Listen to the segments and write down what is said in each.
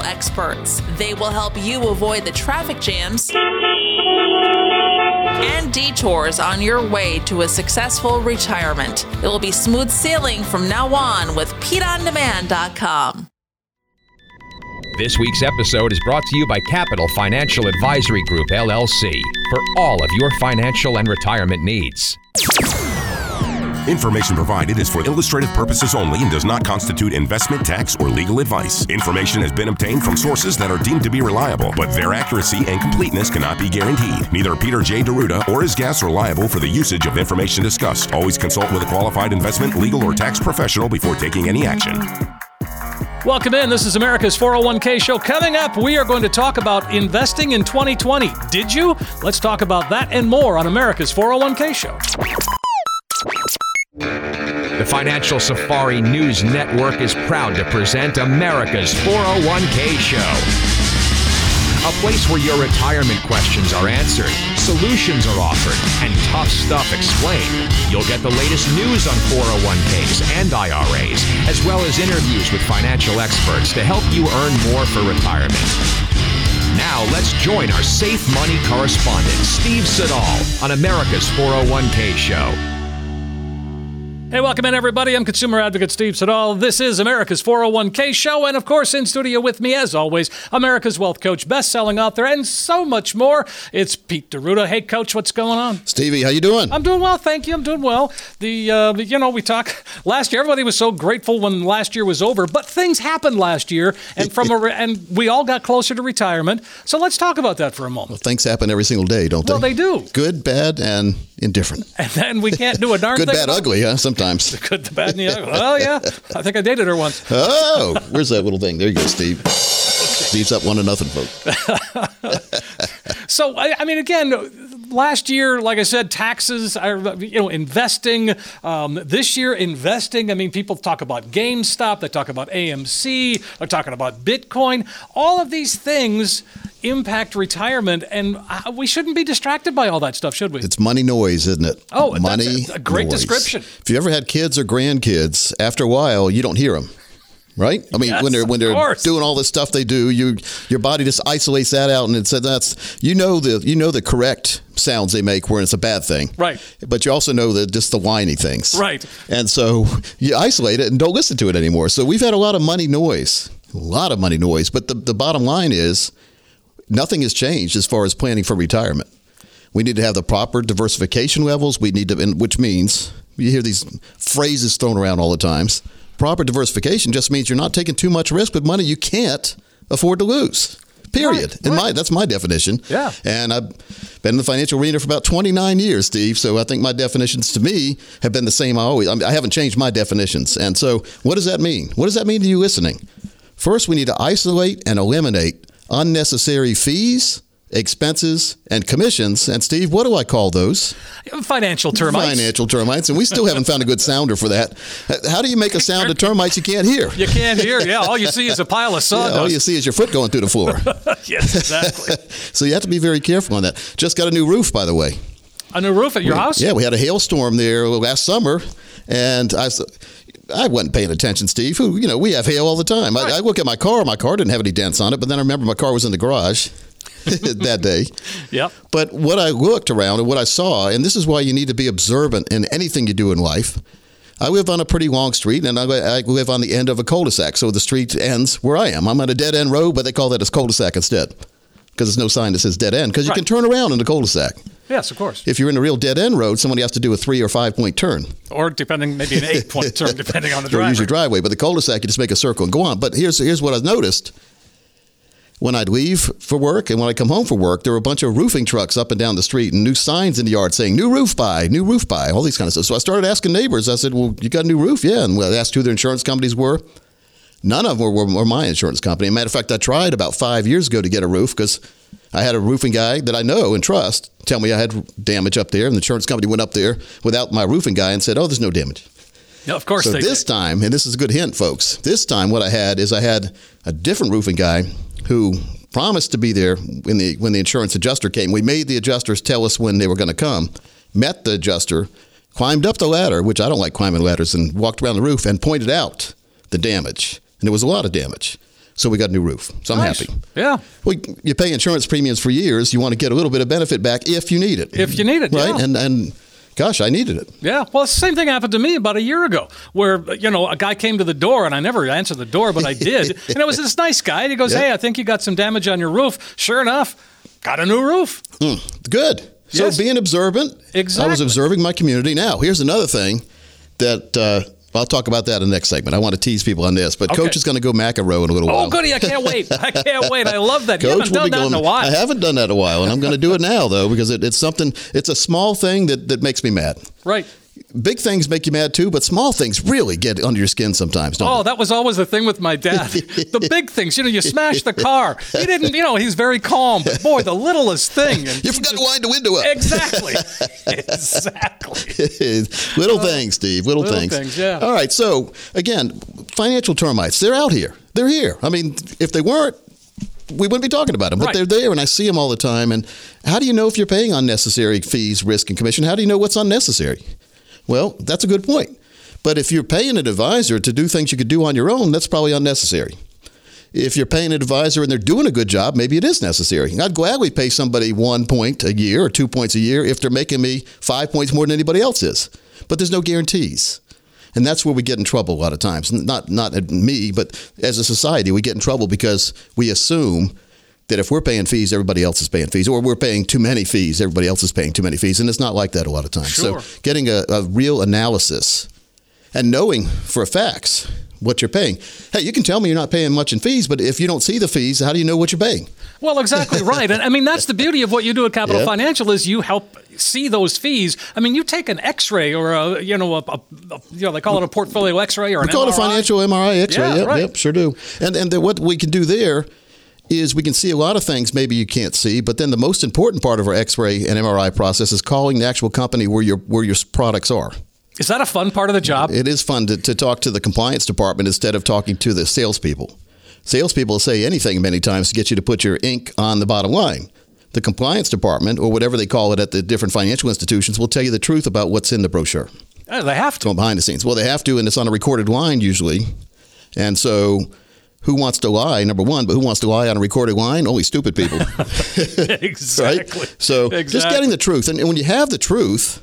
experts. They will help you avoid the traffic jams and detours on your way to a successful retirement. It will be smooth sailing from now on with PeteOnDemand.com. This week's episode is brought to you by Capital Financial Advisory Group, LLC, for all of your financial and retirement needs. Information provided is for illustrative purposes only and does not constitute investment, tax, or legal advice. Information has been obtained from sources that are deemed to be reliable, but their accuracy and completeness cannot be guaranteed. Neither Peter J. DeRuda or his guests are liable for the usage of information discussed. Always consult with a qualified investment, legal, or tax professional before taking any action. Welcome in. This is America's 401k show. Coming up, we are going to talk about investing in 2020. Did you? Let's talk about that and more on America's 401k show. The Financial Safari News Network is proud to present America's 401k Show, a place where your retirement questions are answered, solutions are offered, and tough stuff explained. You'll get the latest news on 401ks and IRAs, as well as interviews with financial experts to help you earn more for retirement. Now, let's join our Safe Money correspondent, Steve Siddall, on America's 401k Show. Hey, welcome in, everybody. I'm consumer advocate Steve Siddall. This is America's 401k show. And of course, in studio with me, as always, America's wealth coach, best-selling author, and so much more. It's Pete DeRuda. Hey, Coach, what's going on? Stevie, how you doing? I'm doing well. Thank you. I'm doing well. We talked last year. Everybody was so grateful when last year was over, but things happened last year, and and we all got closer to retirement. So let's talk about that for a moment. Well, things happen every single day, don't they? Well, they do. Good, bad, and indifferent. And then we can't do a darn thing. Good, bad, ugly, huh? Sometimes. The good, the bad, and the ugly. Oh, yeah. I think I dated her once. Oh, where's that little thing? There you go, Steve. Okay. Steve's up 1-0, folks. So, I mean, again, last year, like I said, taxes, investing. This year, investing. I mean, people talk about GameStop. They talk about AMC. They're talking about Bitcoin. All of these things impact retirement, and we shouldn't be distracted by all that stuff, should we? It's money noise, isn't it? Oh, money that's a great noise. Description. If you ever had kids or grandkids, after a while, you don't hear them. Right? I mean, yes, when they're doing all the stuff they do, your body just isolates that out, and it says that's you know the correct sounds they make when it's a bad thing. Right. But you also know that just the whiny things. Right. And so you isolate it and don't listen to it anymore. So we've had a lot of money noise. But the bottom line is nothing has changed as far as planning for retirement. We need to have the proper diversification levels. We need to, which means you hear these phrases thrown around all the times. Proper diversification just means you're not taking too much risk with money you can't afford to lose, period. Right. That's my definition. Yeah. And I've been in the financial arena for about 29 years, Steve, so I think my definitions to me have been the same. I haven't changed my definitions. And so what does that mean? What does that mean to you listening? First, we need to isolate and eliminate unnecessary fees, expenses, and commissions. And Steve, what do I call those? Financial termites. And we still haven't found a good sounder for that. How do you make a sound of termites you can't hear? You can't hear, yeah. All you see is a pile of sawdust. Yeah, all you see is your foot going through the floor. Yes, exactly. So you have to be very careful on that. Just got a new roof, by the way. A new roof at your house? Yeah, we had a hailstorm there last summer. And I wasn't paying attention, Steve. We have hail all the time. Right. I look at my car. My car didn't have any dents on it. But then I remember my car was in the garage. that day. Yep. But what I looked around and what I saw, and this is why you need to be observant in anything you do in life. I live on a pretty long street, and I live on the end of a cul-de-sac. So the street ends where I am. I'm on a dead end road, but they call that a cul-de-sac instead because there's no sign that says dead end because you can turn around in the cul-de-sac. Yes, of course. If you're in a real dead-end road, somebody has to do a 3 or 5-point turn. Or depending, maybe an 8-point turn, depending on the driver. Or use your driveway. But the cul-de-sac, you just make a circle and go on. But here's what I noticed. When I'd leave for work and when I come home from work, there were a bunch of roofing trucks up and down the street and new signs in the yard saying, new roof by, all these kind of stuff. So I started asking neighbors. I said, well, you got a new roof? Yeah. And I asked who their insurance companies were. None of them were my insurance company. As a matter of fact, I tried about 5 years ago to get a roof because I had a roofing guy that I know and trust tell me I had damage up there, and the insurance company went up there without my roofing guy and said, oh, there's no damage. No, of course. So this time, and this is a good hint, folks, this time what I had is I had a different roofing guy who promised to be there when the insurance adjuster came. We made the adjusters tell us when they were going to come, met the adjuster, climbed up the ladder, which I don't like climbing ladders, and walked around the roof and pointed out the damage. And there was a lot of damage. So we got a new roof. So I'm happy. Yeah. Well, you pay insurance premiums for years. You want to get a little bit of benefit back if you need it. If you need it, right? Yeah. And gosh, I needed it. Yeah. Well, the same thing happened to me about a year ago where, you know, a guy came to the door and I never answered the door, but I did. And it was this nice guy. And he goes, hey, I think you got some damage on your roof. Sure enough, got a new roof. Good. So being observant, exactly. I was observing my community. Now, here's another thing that I'll talk about that in the next segment. I want to tease people on this, but okay. Coach is going to go McEnroe in a little while. Oh, goody. I can't wait. I can't wait. I love that. Coach, you haven't done that in a while. I haven't done that in a while, and I'm going to do it now, though, because it's something, it's a small thing that makes me mad. Right. Big things make you mad, too, but small things really get under your skin sometimes, don't they? Oh, that was always the thing with my dad. The big things, you know, you smash the car. He didn't, you know, he's very calm, but boy, the littlest thing. And you forgot to wind the window up. Exactly. Exactly. Little things, Steve. Little things, yeah. All right. So, again, financial termites, they're out here. They're here. I mean, if they weren't, we wouldn't be talking about them, but they're there, and I see them all the time. And how do you know if you're paying unnecessary fees, risk, and commission? How do you know what's unnecessary? Well, that's a good point. But if you're paying an advisor to do things you could do on your own, that's probably unnecessary. If you're paying an advisor and they're doing a good job, maybe it is necessary. I'd gladly pay somebody 1 point a year or 2 points a year if they're making me 5 points more than anybody else is. But there's no guarantees. And that's where we get in trouble a lot of times. Not me, but as a society, we get in trouble because we assume that if we're paying fees, everybody else is paying fees, or we're paying too many fees, everybody else is paying too many fees. And it's not like that a lot of times. Sure. So getting a real analysis and knowing for a fact what you're paying. Hey, you can tell me you're not paying much in fees, but if you don't see the fees, how do you know what you're paying? Well, exactly right. And I mean, that's the beauty of what you do at Capital Financial is you help see those fees. I mean, you take an X-ray or a they call it a portfolio X-ray or an MRI. We call it a financial MRI X-ray. Yeah, yep, sure do. And what we can do there is we can see a lot of things maybe you can't see, but then the most important part of our X-ray and MRI process is calling the actual company where your products are. Is that a fun part of the job? It is fun to talk to the compliance department instead of talking to the salespeople. Salespeople say anything many times to get you to put your ink on the bottom line. The compliance department, or whatever they call it at the different financial institutions, will tell you the truth about what's in the brochure. Oh, they have to. Going behind the scenes. Well, they have to, and it's on a recorded line usually. And so who wants to lie, number one, but who wants to lie on a recorded line? Only stupid people. Exactly. Right? So just getting the truth. And when you have the truth,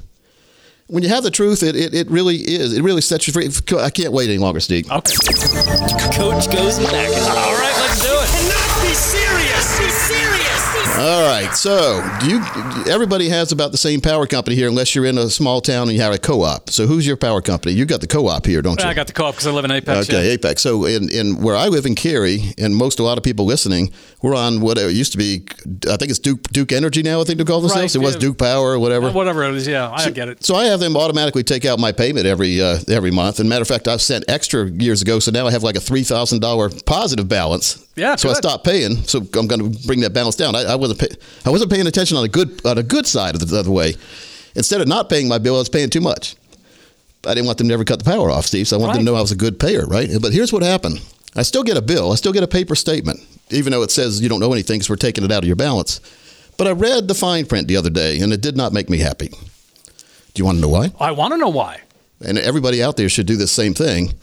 it really is. It really sets you free. I can't wait any longer, Steve. Okay. Coach goes back. All right, let's do it. Cannot be serious. Be serious. Be serious. All right. So everybody has about the same power company here unless you're in a small town and you have a co-op. So who's your power company? You got the co-op here, don't you? I got the co-op because I live in Apex. Okay, yeah. Apex. So in where I live in Cary, and a lot of people listening, we're on whatever it used to be. I think it's Duke Energy now, I think they call themselves. Right, it was Duke Power or whatever. Whatever it is, yeah. I get it. So I have them automatically take out my payment every month. And matter of fact, I've sent extra years ago. So now I have like a $3,000 positive balance. Yeah, so good. I stopped paying. So I'm going to bring that balance down. I wasn't paying attention on a good side of the other way. Instead of not paying my bill, I was paying too much. I didn't want them to ever cut the power off, Steve. So I wanted them to know I was a good payer, right? But here's what happened. I still get a bill. I still get a paper statement, even though it says you don't know anything because we're taking it out of your balance. But I read the fine print the other day, and it did not make me happy. Do you want to know why? I want to know why. And everybody out there should do the same thing.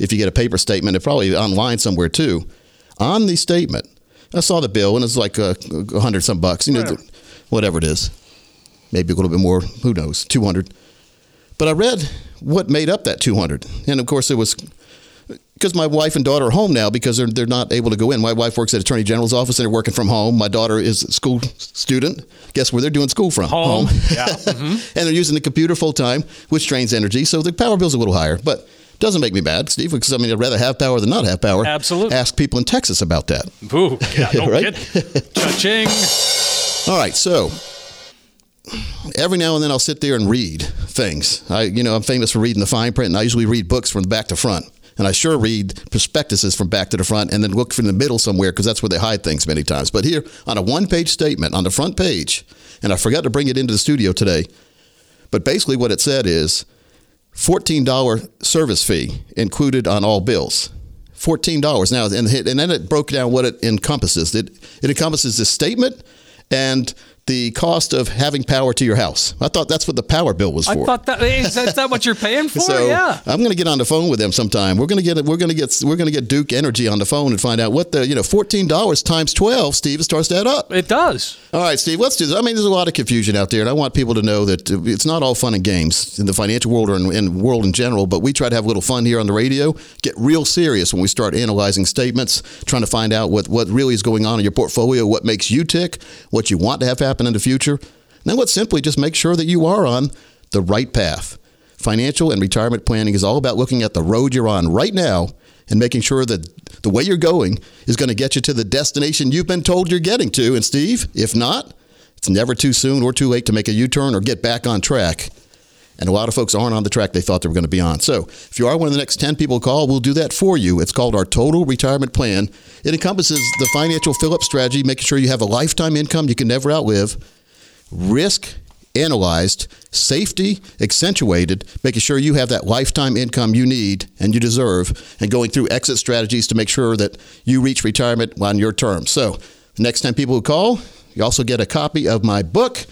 If you get a paper statement, it's probably online somewhere too. On the statement, I saw the bill, and it's like $100 some bucks, you know, whatever it is, maybe a little bit more, who knows, 200. But I read what made up that 200. And of course, it was because my wife and daughter are home now because they're not able to go in. My wife works at Attorney General's office, and they're working from home. My daughter is a school student. Guess where they're doing school from? Home. Yeah. Mm-hmm. And they're using the computer full time, which drains energy. So the power bill's a little higher, but doesn't make me bad, Steve, because I mean, I'd rather have power than not have power. Absolutely. Ask people in Texas about that. Boo. Yeah, don't right? Get cha-ching. All right. So every now and then I'll sit there and read things. I'm famous for reading the fine print, and I usually read books from the back to front. And I sure read prospectuses from back to the front and then look from the middle somewhere because that's where they hide things many times. But here, on a one-page statement, on the front page, and I forgot to bring it into the studio today, but basically what it said is $14 service fee included on all bills. $14. Now, and then it broke down what it encompasses. It encompasses the statement and the cost of having power to your house. I thought that's what the power bill was for. I thought that's not what you're paying for. So yeah, I'm going to get on the phone with them sometime. We're going to get Duke Energy on the phone and find out what the $14 times 12, Steve, it starts to add up. It does. All right, Steve, let's do this. I mean, there's a lot of confusion out there, and I want people to know that it's not all fun and games in the financial world or in world in general. But we try to have a little fun here on the radio. Get real serious when we start analyzing statements, trying to find out what really is going on in your portfolio, what makes you tick, what you want to have happen in the future. Now let's simply just make sure that you are on the right path. Financial and retirement planning is all about looking at the road you're on right now and making sure that the way you're going is going to get you to the destination you've been told you're getting to. And Steve, if not, it's never too soon or too late to make a U-turn or get back on track. And a lot of folks aren't on the track they thought they were going to be on. So if you are one of the next 10 people to call, we'll do that for you. It's called our Total Retirement Plan. It encompasses the financial fill-up strategy, making sure you have a lifetime income you can never outlive, risk analyzed, safety accentuated, making sure you have that lifetime income you need and you deserve, and going through exit strategies to make sure that you reach retirement on your terms. So the next 10 people who call, you also get a copy of my book,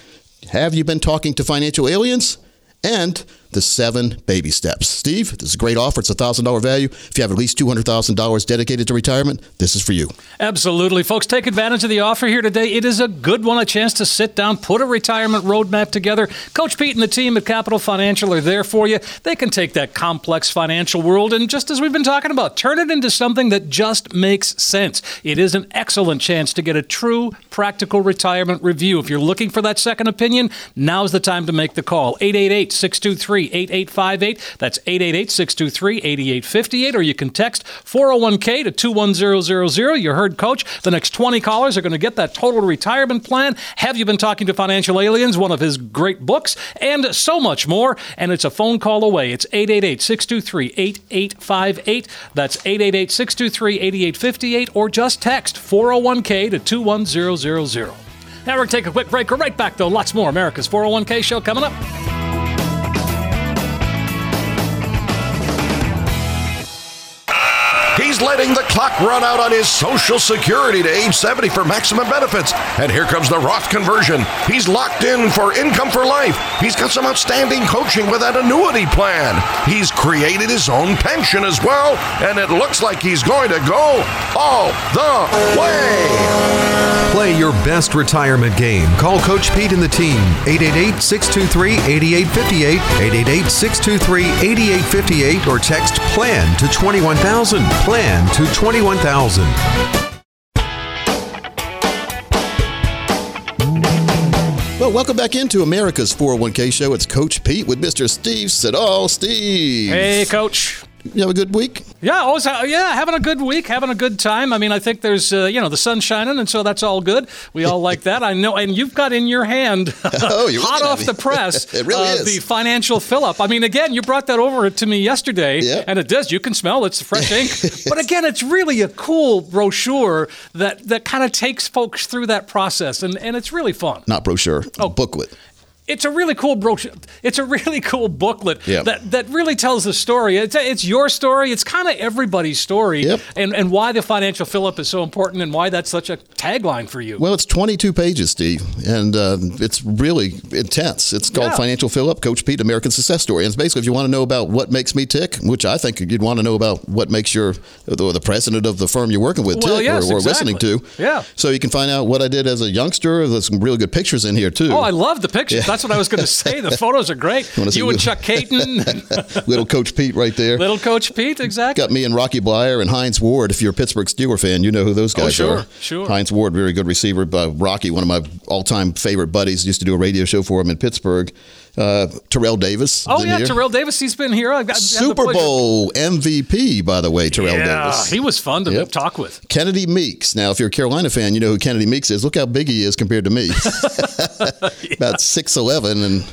Have You Been Talking to Financial Aliens? And the 7 baby steps. Steve, this is a great offer. It's a $1,000 value. If you have at least $200,000 dedicated to retirement, this is for you. Absolutely. Folks, take advantage of the offer here today. It is a good one, a chance to sit down, put a retirement roadmap together. Coach Pete and the team at Capital Financial are there for you. They can take that complex financial world and, just as we've been talking about, turn it into something that just makes sense. It is an excellent chance to get a true, practical retirement review. If you're looking for that second opinion, now's the time to make the call. 888-623-8858. That's 888-623-8858. Or you can text 401k to 21000. You heard Coach. The next 20 callers are going to get that total retirement plan. Have You Been Talking to Financial Aliens? One of his great books, and so much more. And it's a phone call away. It's 888-623-8858. That's 888-623-8858. Or just text 401k to 21000. Now we're going to take a quick break. We're right back, though. Lots more America's 401k show coming up. He's letting the clock run out on his Social Security to age 70 for maximum benefits. And here comes the Roth conversion. He's locked in for income for life. He's got some outstanding coaching with that annuity plan. He's created his own pension as well. And it looks like he's going to go all the way. Play your best retirement game. Call Coach Pete and the team. 888-623-8858. 888-623-8858. Or text PLAN to 21,000. PLAN to 21,000. Well, welcome back into America's 401k show. It's Coach Pete with Mr. Steve Siddall. Steve. Hey, Coach. You have a good week? Yeah, always. Yeah, having a good week, having a good time. I mean, I think there's, the sun shining, and so that's all good. We all like that. I know, and you've got in your hand, hot off the press, it really is. The financial fill-up. I mean, again, you brought that over to me yesterday, and it does. You can smell it's fresh ink. But again, it's really a cool brochure that kind of takes folks through that process, and it's really fun. Not brochure, booklet. It's a really cool brochure. It's a really cool booklet that really tells the story. It's your story. It's kind of everybody's story, and why the financial fill-up is so important and why that's such a tagline for you. Well, it's 22 pages, Steve, and it's really intense. It's called Financial Fill-Up, Coach Pete, American Success Story. And it's basically, if you want to know about what makes me tick, which I think you'd want to know about what makes the president of the firm you're working with tick or listening to. Yeah. So you can find out what I did as a youngster. There's some really good pictures in here, too. Oh, I love the pictures. Yeah. That's what I was going to say. The photos are great. You and Chuck Caton. Little Coach Pete right there. Little Coach Pete, exactly. Got me and Rocky Bleier and Hines Ward. If you're a Pittsburgh Steelers fan, you know who those guys are. Sure. Hines Ward, very good receiver. Rocky, one of my all-time favorite buddies, used to do a radio show for him in Pittsburgh. Terrell Davis. Oh, yeah, here. Terrell Davis, he's been here. I've got Super Bowl MVP, by the way, Terrell Davis. He was fun to talk with. Kennedy Meeks. Now, if you're a Carolina fan, you know who Kennedy Meeks is. Look how big he is compared to me. About 6'11", and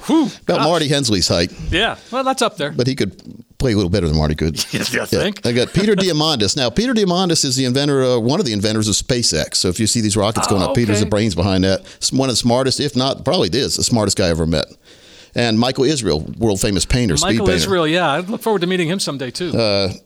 about Marty Hensley's height. Yeah, well, that's up there. But he could play a little better than Marty could. I think. I got Peter Diamandis. Now, Peter Diamandis is the inventor, one of the inventors of SpaceX. So if you see these rockets going up, Peter's the brains behind that. One of the smartest, if not probably is the smartest guy I ever met. And Michael Israel, world-famous painter, speed painter. Michael Israel, yeah. I look forward to meeting him someday, too.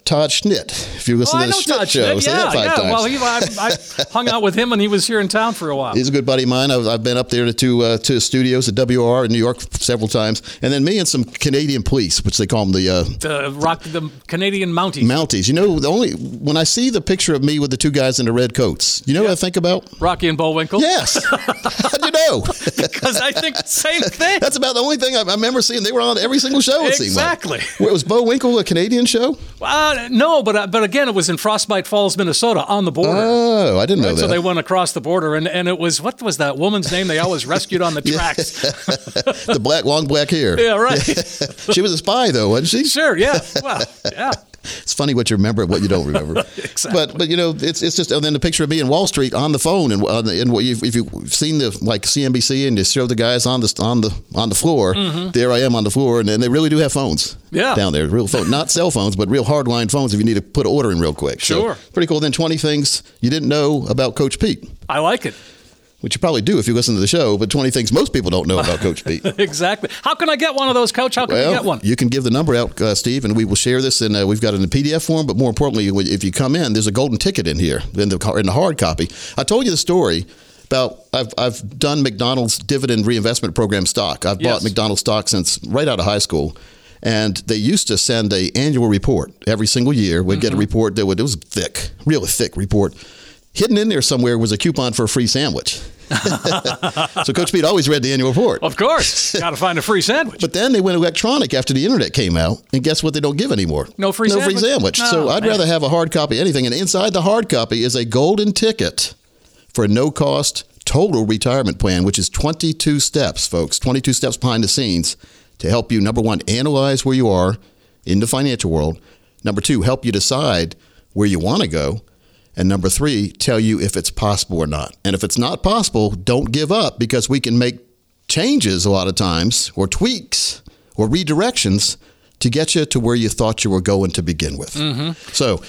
Todd Schnitt, if you listen to the Schnitt show. Yeah. Well, I hung out with him when he was here in town for a while. He's a good buddy of mine. I've been up there to his studios at WR in New York several times. And then me and some Canadian police, which they call them the Canadian Mounties. Mounties. You know, when I see the picture of me with the two guys in the red coats, you know what I think about? Rocky and Bullwinkle. Yes. How do you know? Because I think the same thing. That's about the only thing I remember seeing. They were on every single show. Exactly. Was Bullwinkle a Canadian show? No, but again, it was in Frostbite Falls, Minnesota, on the border. Oh, I didn't know that. So they went across the border, and it was, what was that woman's name they always rescued on the tracks? The long black hair. Yeah, right. She was a spy, though, wasn't she? Sure, yeah. Well, yeah. It's funny what you remember and what you don't remember. Exactly. But you know, it's just, and then the picture of me in Wall Street on the phone, and if you've seen the CNBC and they show the guys on the floor, mm-hmm. There I am on the floor, and they really do have phones. Yeah. Down there, real phone, not cell phones, but real hardline phones if you need to put an order in real quick. Sure. So, pretty cool. Then 20 things you didn't know about Coach Pete. I like it. Which you probably do if you listen to the show, but 20 things most people don't know about Coach Pete. Exactly. How can I get one of those, Coach? How can I get one? You can give the number out, Steve, and we will share this. And we've got it in the PDF form, but more importantly, if you come in, there's a golden ticket in here, in the hard copy. I told you the story about I've done McDonald's dividend reinvestment program stock. I've bought McDonald's stock since right out of high school. And they used to send an annual report every single year. We'd get a report that it was thick, really thick report. Hidden in there somewhere was a coupon for a free sandwich. So Coach Pete always read the annual report. Of course. Got to find a free sandwich. But then they went electronic after the internet came out. And guess what they don't give anymore? No free sandwich. No, so I'd rather have a hard copy of anything. And inside the hard copy is a golden ticket for a no-cost total retirement plan, which is 22 steps, folks. 22 steps behind the scenes to help you, number one, analyze where you are in the financial world. Number two, help you decide where you want to go. And number three, tell you if it's possible or not. And if it's not possible, don't give up, because we can make changes a lot of times, or tweaks or redirections to get you to where you thought you were going to begin with. Mm-hmm. So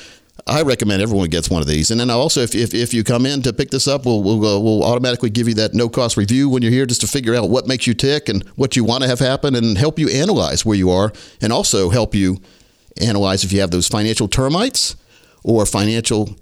I recommend everyone gets one of these. And then also, if you come in to pick this up, we'll automatically give you that no-cost review when you're here, just to figure out what makes you tick and what you want to have happen, and help you analyze where you are, and also help you analyze if you have those financial termites or financial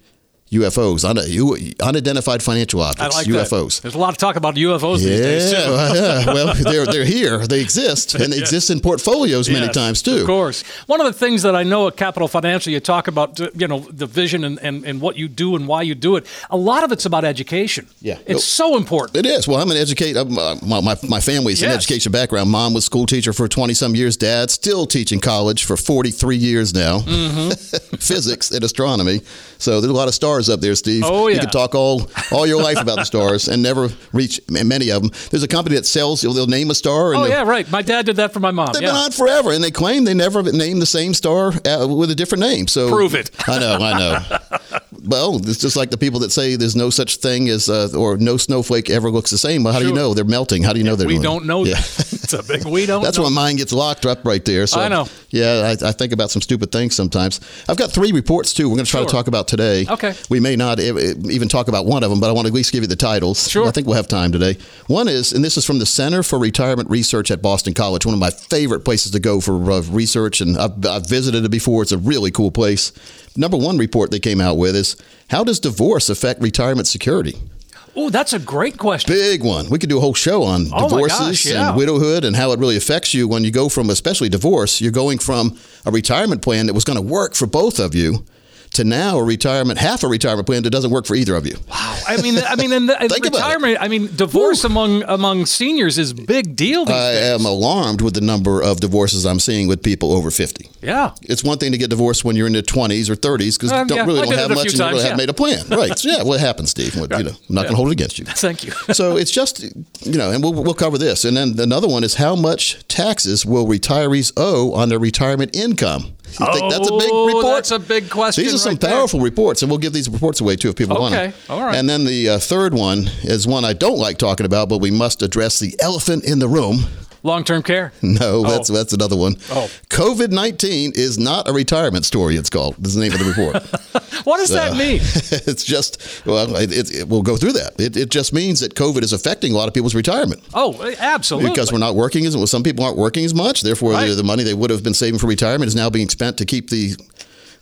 UFOs, unidentified financial objects. I like UFOs. That. There's a lot of talk about UFOs these days, too. Well, they're here. They exist, and they exist in portfolios many times, too. Of course. One of the things that I know at Capital Financial, you talk about, the vision and what you do and why you do it. A lot of it's about education. Yeah. It's so important. It is. Well, I'm an educator. My family's an education background. Mom was school teacher for 20-some years. Dad still teaching college for 43 years now. Mm-hmm. Physics and astronomy. So there's a lot of stars up there, Steve. Oh, yeah. You can talk all your life about the stars and never reach many of them. There's a company that sells, they'll name a star. And right. My dad did that for my mom. They've been on forever, and they claim they never named the same star with a different name. So prove it. I know. Well, it's just like the people that say there's no such thing as, or no snowflake ever looks the same. Well, how do you know? They're melting. How do you know they're melting? We don't know. Yeah. It's a big we don't know. That's when mine gets locked up right there. So, I know. Yeah, I think about some stupid things sometimes. I've got three reports, too, we're going to try to talk about today. Okay. We may not even talk about one of them, but I want to at least give you the titles. Sure. I think we'll have time today. One is, and this is from the Center for Retirement Research at Boston College, one of my favorite places to go for research, and I've visited it before. It's a really cool place. Number one report they came out with is, how does divorce affect retirement security? Oh, that's a great question. Big one. We could do a whole show on divorces and widowhood and how it really affects you when you go from, especially divorce, you're going from a retirement plan that was going to work for both of you to now half a retirement plan that doesn't work for either of you. Wow. I mean, in retirement, divorce among seniors is a big deal these days. I am alarmed with the number of divorces I'm seeing with people over 50. Yeah. It's one thing to get divorced when you're in your 20s or 30s because you don't have much and you really haven't made a plan. Right. So, well, it happens, Steve. Well, I'm not going to hold it against you. Thank you. So it's just, and we'll cover this. And then another one is, how much taxes will retirees owe on their retirement income? You think that's a big report? That's a big question. These are some powerful reports, and we'll give these reports away, too, if people want them. Okay, all right. And then the third one is one I don't like talking about, but we must address the elephant in the room. Long-term care? No, that's another one. Oh. COVID-19 is not a retirement story, it's called. That's the name of the report. What does that mean? It's just, well, we'll go through that. It just means that COVID is affecting a lot of people's retirement. Oh, absolutely. Because we're not working, some people aren't working as much. Therefore, the money they would have been saving for retirement is now being spent to keep the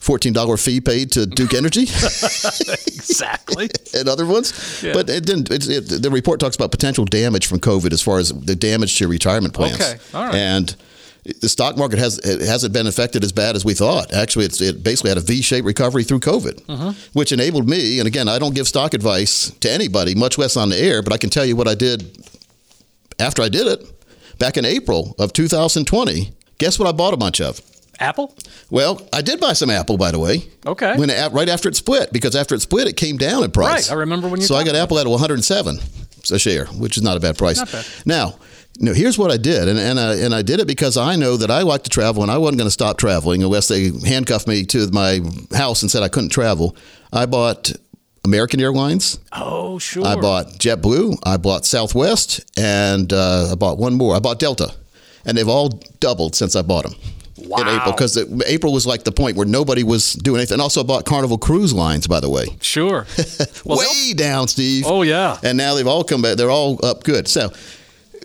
$14 fee paid to Duke Energy. Exactly. And other ones. Yeah. But the report talks about potential damage from COVID as far as the damage to retirement plans. Okay. All right. And the stock market hasn't been affected as bad as we thought. Actually, it basically had a V-shaped recovery through COVID, which enabled me. And again, I don't give stock advice to anybody, much less on the air, but I can tell you what I did after I did it back in April of 2020. Guess what I bought a bunch of? Apple? Well, I did buy some Apple, by the way. Okay. Right after it split, because after it split, it came down in price. Right, I remember when you. So I got Apple at $107 a share, which is not a bad price. Not bad. Now, here's what I did, and I did it because I know that I like to travel, and I wasn't going to stop traveling unless they handcuffed me to my house and said I couldn't travel. I bought American Airlines. Oh, sure. I bought JetBlue. I bought Southwest, and I bought one more. I bought Delta, and they've all doubled since I bought them. Wow. In April, because April was like the point where nobody was doing anything. And also bought Carnival Cruise Lines, by the way. Sure. Well, way down, Steve. Oh, yeah. And now they've all come back. They're all up good. So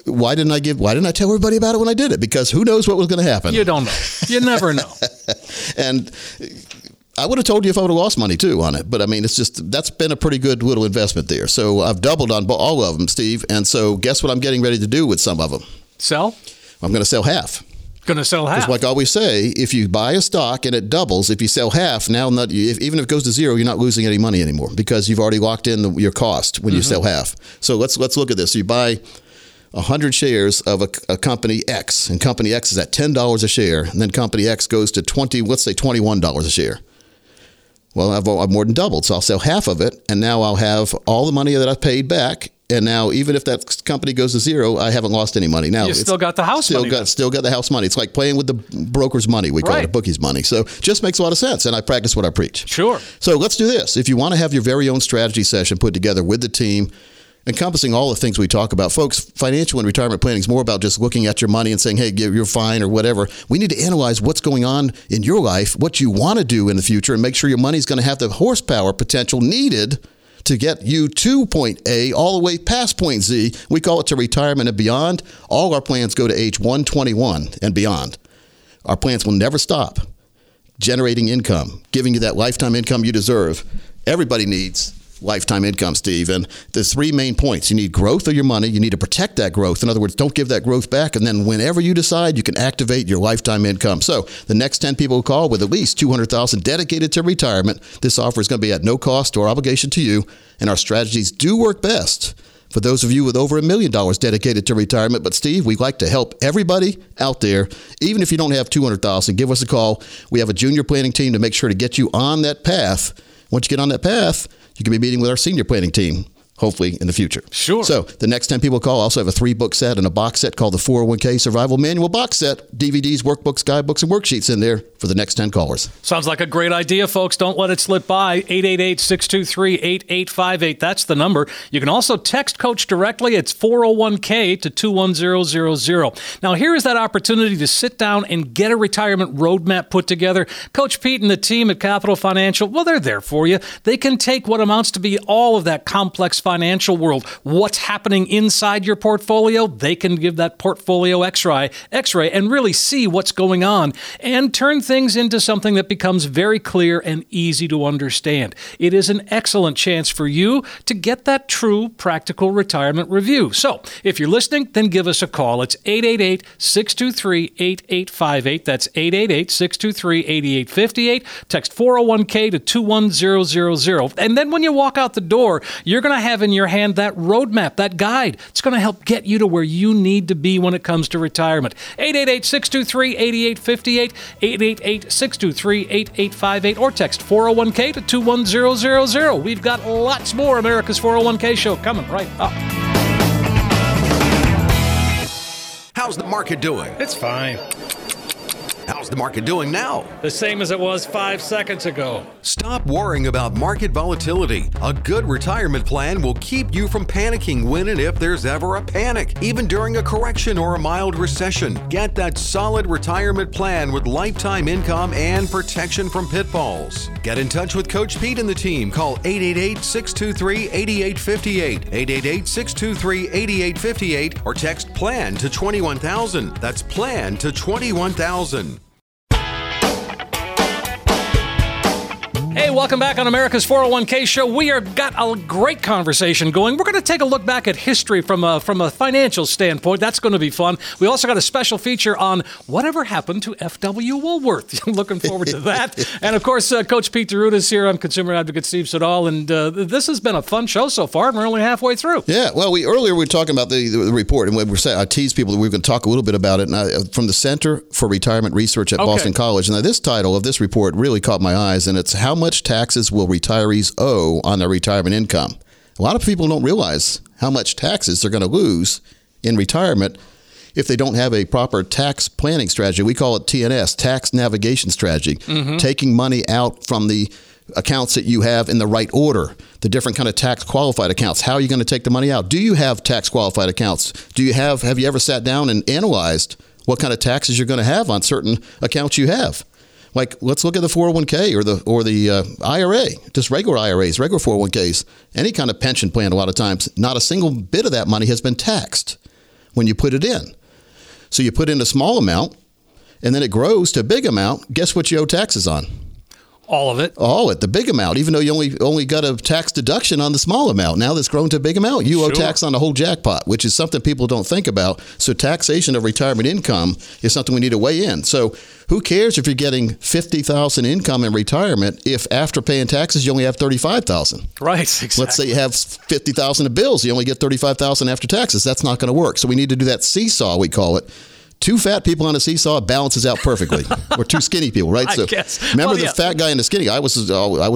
why didn't I tell everybody about it when I did it? Because who knows what was going to happen? You don't know. You never know. And I would have told you if I would have lost money, too, on it. But, I mean, it's just that's been a pretty good little investment there. So I've doubled on all of them, Steve. And so guess what I'm getting ready to do with some of them? Sell? I'm going to sell half. Going to sell half. Because like I always say, if you buy a stock and it doubles, if you sell half, even if it goes to zero, you're not losing any money anymore because you've already locked in your cost when you sell half. So let's look at this. You buy 100 shares of a company X, and company X is at $10 a share, and then company X goes to $21 a share. Well, I've more than doubled, so I'll sell half of it, and now I'll have all the money that I've paid back. And now, even if that company goes to zero, I haven't lost any money. Now, you still got the house money. Still got the house money. It's like playing with the broker's money. We call it a bookie's money. So, just makes a lot of sense. And I practice what I preach. Sure. So, let's do this. If you want to have your very own strategy session put together with the team, encompassing all the things we talk about. Folks, financial and retirement planning is more about just looking at your money and saying, hey, you're fine or whatever. We need to analyze what's going on in your life, what you want to do in the future, and make sure your money's going to have the horsepower potential needed to get you to point A all the way past point Z. We call it to retirement and beyond. All our plans go to age 121 and beyond. Our plans will never stop generating income, giving you that lifetime income you deserve. Everybody needs lifetime income, Steve. And there's three main points. You need growth of your money. You need to protect that growth. In other words, don't give that growth back. And then whenever you decide, you can activate your lifetime income. So the next 10 people who call with at least $200,000 dedicated to retirement, this offer is going to be at no cost or obligation to you. And our strategies do work best for those of you with over $1 million dedicated to retirement. But Steve, we'd like to help everybody out there. Even if you don't have $200,000, give us a call. We have a junior planning team to make sure to get you on that path. Once you get on that path, you can be meeting with our senior planning team, hopefully, in the future. Sure. So the next 10 people call, I also have a 3-book set and a box set called the 401k Survival Manual Box Set. DVDs, workbooks, guidebooks, and worksheets in there for the next 10 callers. Sounds like a great idea, folks. Don't let it slip by. 888-623-8858. That's the number. You can also text Coach directly. It's 401k to 21000. Now, here is that opportunity to sit down and get a retirement roadmap put together. Coach Pete and the team at Capital Financial, well, they're there for you. They can take what amounts to be all of that complex financial world. What's happening inside your portfolio? They can give that portfolio X-ray and really see what's going on and turn things into something that becomes very clear and easy to understand. It is an excellent chance for you to get that true practical retirement review. So if you're listening, then give us a call. It's 888-623-8858. That's 888-623-8858. Text 401k to 21000. And then when you walk out the door, you're going to have in your hand that roadmap, that guide. It's going to help get you to where you need to be when it comes to retirement. 888-623-8858, 888-623-8858, or text 401k to 21000. We've got lots more America's 401k show coming right up. How's the market doing? It's fine. How's the market doing now? The same as it was 5 seconds ago. Stop worrying about market volatility. A good retirement plan will keep you from panicking when and if there's ever a panic, even during a correction or a mild recession. Get that solid retirement plan with lifetime income and protection from pitfalls. Get in touch with Coach Pete and the team. Call 888-623-8858, 888-623-8858, or text PLAN to 21,000. That's PLAN to 21,000. Hey, welcome back on America's 401k show. We have got a great conversation going. We're going to take a look back at history from a financial standpoint. That's going to be fun. We also got a special feature on whatever happened to F.W. Woolworth. Looking forward to that. And of course, Coach Pete DeRuda is here. I'm consumer advocate Steve Siddall, and this has been a fun show so far, and we're only halfway through. Yeah, well, we were talking about the report, and I teased people that we were going to talk a little bit about it, and from the Center for Retirement Research at Boston College. Now, this title of this report really caught my eyes, and it's how much taxes will retirees owe on their retirement income. A lot of people don't realize how much taxes they're going to lose in retirement if they don't have a proper tax planning strategy. We call it TNS, tax navigation strategy, taking money out from the accounts that you have in the right order, the different kind of tax qualified accounts. How are you going to take the money out? Do you have tax qualified accounts? Have you ever sat down and analyzed what kind of taxes you're going to have on certain accounts you have? Like, let's look at the 401k or the IRA, just regular IRAs, regular 401ks, any kind of pension plan. A lot of times, not a single bit of that money has been taxed when you put it in. So you put in a small amount, and then it grows to a big amount. Guess what you owe taxes on? All of it. All of it, the big amount, even though you only got a tax deduction on the small amount. Now that's grown to a big amount. You owe tax on the whole jackpot, which is something people don't think about. So taxation of retirement income is something we need to weigh in. So who cares if you're getting $50,000 income in retirement if after paying taxes you only have $35,000? Right, exactly. Let's say you have $50,000 of bills, you only get $35,000 after taxes. That's not going to work. So we need to do that seesaw, we call it. Two fat people on a seesaw balances out perfectly. Or two skinny people, right? So I guess. Remember the fat guy and the skinny guy? I was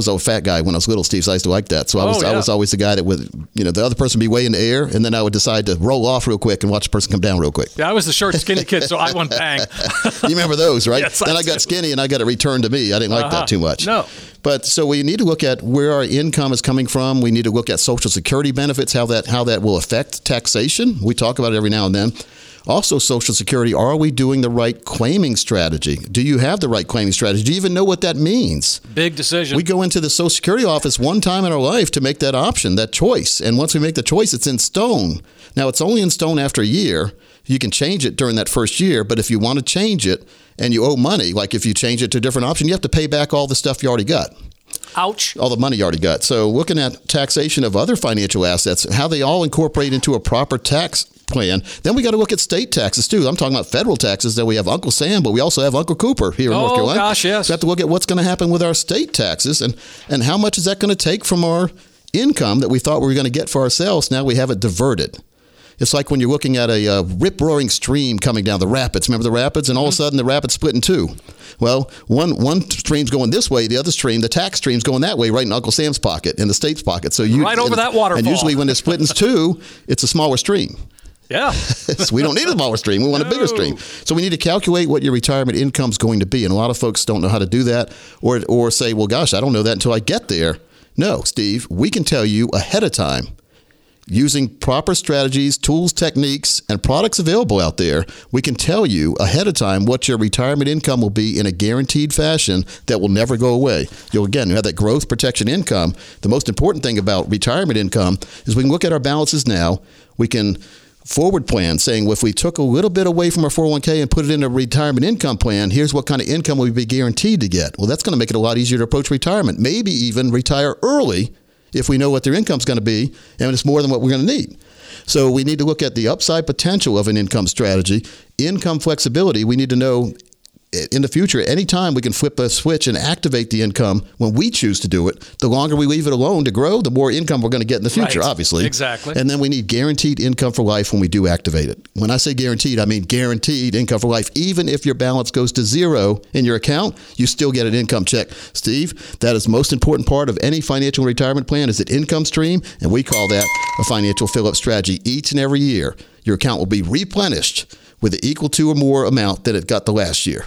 a fat guy when I was little, Steve, so I used to like that. So I was always the guy that would, the other person would be way in the air, and then I would decide to roll off real quick and watch the person come down real quick. Yeah, I was the short, skinny kid, so I went bang. You remember those, right? Yes, then I got skinny, and I got a return to me. I didn't like that too much. No. But so we need to look at where our income is coming from. We need to look at Social Security benefits, how that will affect taxation. We talk about it every now and then. Also, Social Security, are we doing the right claiming strategy? Do you have the right claiming strategy? Do you even know what that means? Big decision. We go into the Social Security office one time in our life to make that option, that choice. And once we make the choice, it's in stone. Now, it's only in stone after a year. You can change it during that first year, but if you want to change it and you owe money, like if you change it to a different option, you have to pay back all the stuff you already got. Ouch. All the money you already got. So looking at taxation of other financial assets, how they all incorporate into a proper tax plan. Then we got to look at state taxes too. I'm talking about federal taxes. That we have Uncle Sam, but we also have Uncle Cooper here in North Carolina. Oh gosh, yes. So we have to look at what's going to happen with our state taxes and how much is that going to take from our income that we thought we were going to get for ourselves. Now we have it diverted. It's like when you're looking at a rip-roaring stream coming down the rapids. Remember the rapids? And all of a sudden, the rapids split in two. Well, one stream's going this way. The other stream, the tax stream's going that way, right in Uncle Sam's pocket, in the state's pocket. So you over that waterfall. And usually when it splits in two, it's a smaller stream. Yeah. So we don't need a smaller stream. We want a bigger stream. So we need to calculate what your retirement income's going to be. And a lot of folks don't know how to do that or say, well, gosh, I don't know that until I get there. No, Steve, we can tell you ahead of time. Using proper strategies, tools, techniques, and products available out there, we can tell you ahead of time what your retirement income will be in a guaranteed fashion that will never go away. You'll have that growth protection income. The most important thing about retirement income is we can look at our balances now. We can forward plan saying, well, if we took a little bit away from our 401k and put it in a retirement income plan, here's what kind of income we'd be guaranteed to get. Well, that's going to make it a lot easier to approach retirement, maybe even retire early if we know what their income's going to be, and it's more than what we're going to need. So we need to look at the upside potential of an income strategy, income flexibility. We need to know in the future, anytime we can flip a switch and activate the income when we choose to do it. The longer we leave it alone to grow, the more income we're going to get in the future, obviously. Exactly. And then we need guaranteed income for life when we do activate it. When I say guaranteed, I mean guaranteed income for life. Even if your balance goes to zero in your account, you still get an income check. Steve, that is the most important part of any financial retirement plan is an income stream, and we call that a financial fill-up strategy. Each and every year, your account will be replenished with equal to or more amount that it got the last year.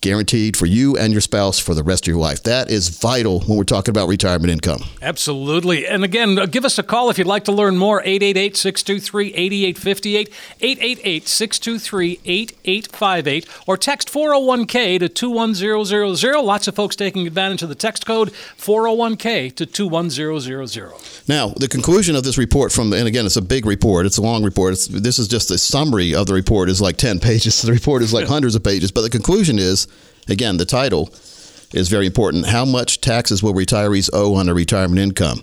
guaranteed for you and your spouse for the rest of your life. That is vital when we're talking about retirement income. Absolutely. And again, give us a call if you'd like to learn more. 888-623-8858, 888-623-8858, or text 401k to 21000. Lots of folks taking advantage of the text code 401k to 21000. Now, the conclusion of this report from, and again, it's a big report. It's a long report. This is just a summary of the report. It's like 10 pages. The report is like hundreds of pages. But the conclusion is, again, the title is very important. How much taxes will retirees owe on their retirement income?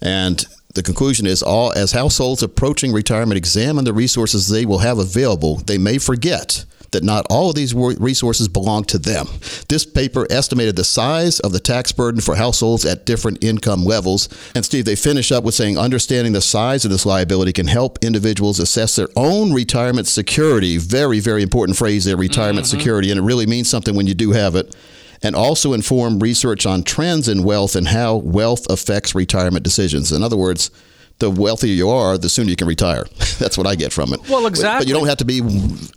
And the conclusion is, all as households approaching retirement examine the resources they will have available, they may forget that not all of these resources belong to them. This paper estimated the size of the tax burden for households at different income levels. And Steve, they finish up with saying understanding the size of this liability can help individuals assess their own retirement security. Very, very important phrase there, retirement security. And it really means something when you do have it. And also inform research on trends in wealth and how wealth affects retirement decisions. In other words, the wealthier you are, the sooner you can retire. That's what I get from it. Well, exactly. But you don't have to be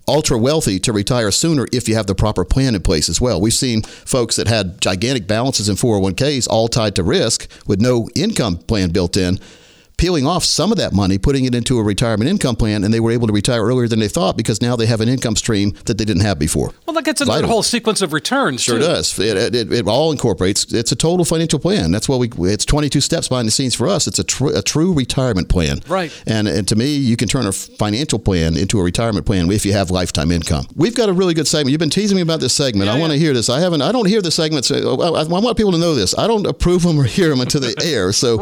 ultra wealthy to retire sooner if you have the proper plan in place as well. We've seen folks that had gigantic balances in 401ks all tied to risk with no income plan built in, peeling off some of that money, putting it into a retirement income plan, and they were able to retire earlier than they thought because now they have an income stream that they didn't have before. Well, that gets into the whole sequence of returns, too. Sure does. It all incorporates. It's a total financial plan. That's what it's 22 steps behind the scenes for us. It's a true retirement plan. Right. And to me, you can turn a financial plan into a retirement plan if you have lifetime income. We've got a really good segment. You've been teasing me about this segment. I want to hear this. I don't hear the segments. I want people to know this. I don't approve them or hear them until they air. So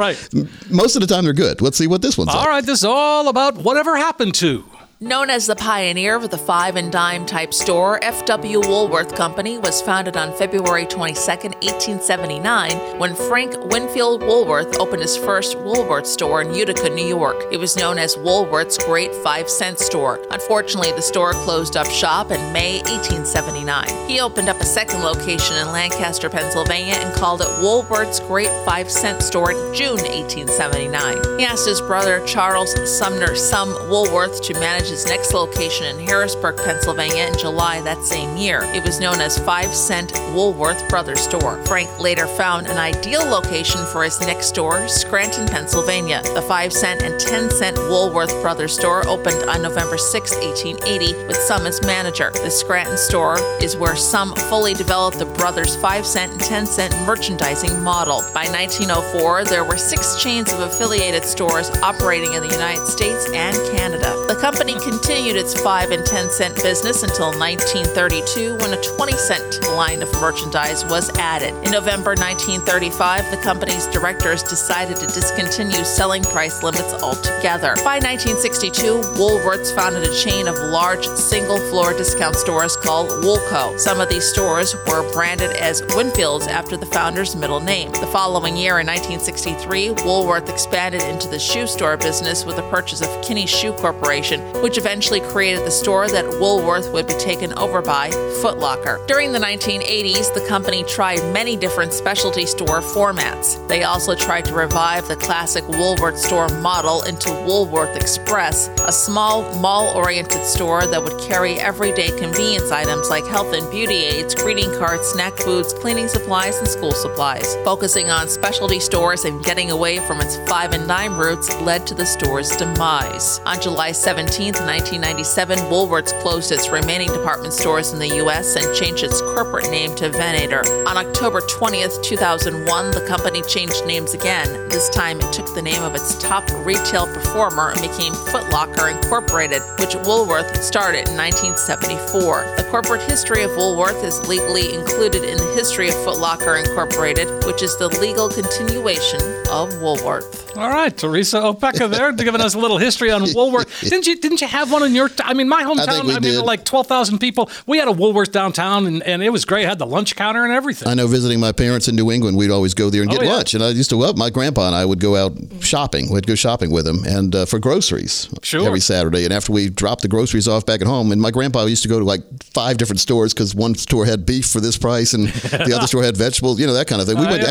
most of the time, they're good. Let's see what this one's all right, this is all about whatever happened to. Known as the pioneer of the five and dime type store, F.W. Woolworth Company was founded on February 22, 1879, when Frank Winfield Woolworth opened his first Woolworth store in Utica, New York. It was known as Woolworth's Great 5-Cent Store. Unfortunately, the store closed up shop in May 1879. He opened up a second location in Lancaster, Pennsylvania, and called it Woolworth's Great 5-Cent Store in June 1879. He asked his brother Charles Sumner Sum Woolworth to manage his next location in Harrisburg, Pennsylvania in July that same year. It was known as 5-Cent Woolworth Brothers Store. Frank later found an ideal location for his next store, Scranton, Pennsylvania. The 5-Cent and 10-Cent Woolworth Brothers Store opened on November 6, 1880 with Sum as manager. The Scranton store is where Sum fully developed the brothers' 5-Cent and 10-Cent merchandising model. By 1904, there were 6 chains of affiliated stores operating in the United States and Canada. The company continued its 5 and 10 cent business until 1932 when a 20 cent line of merchandise was added. In November 1935, the company's directors decided to discontinue selling price limits altogether. By 1962, Woolworths founded a chain of large single-floor discount stores called Woolco. Some of these stores were branded as Winfields after the founder's middle name. The following year, in 1963, Woolworth expanded into the shoe store business with the purchase of Kinney Shoe Corporation, which eventually created the store that Woolworth would be taken over by, Foot Locker. During the 1980s, the company tried many different specialty store formats. They also tried to revive the classic Woolworth store model into Woolworth Express, a small, mall-oriented store that would carry everyday convenience items like health and beauty aids, greeting cards, snack foods, cleaning supplies, and school supplies. Focusing on specialty stores and getting away from its five and dime roots led to the store's demise. On July 17th, in 1997, Woolworths closed its remaining department stores in the U.S. and changed its corporate name to Venator. On October 20th, 2001, the company changed names again. This time, it took the name of its top retail performer and became Foot Locker Incorporated, which Woolworth started in 1974. The corporate history of Woolworth is legally included in the history of Foot Locker Incorporated, which is the legal continuation of Woolworth. All right, Teresa Opeka there, giving us a little history on Woolworth. Didn't you have one in your town? I mean, my hometown, like 12,000 people. We had a Woolworth downtown, and it was great. I had the lunch counter and everything. I know visiting my parents in New England, we'd always go there and get lunch. And I used to love, my grandpa and I would go out shopping. We'd go shopping with him and for groceries every Saturday. And after we dropped the groceries off back at home, and my grandpa used to go to like 5 different stores because one store had beef for this price and the other store had vegetables, you know, that kind of thing. We went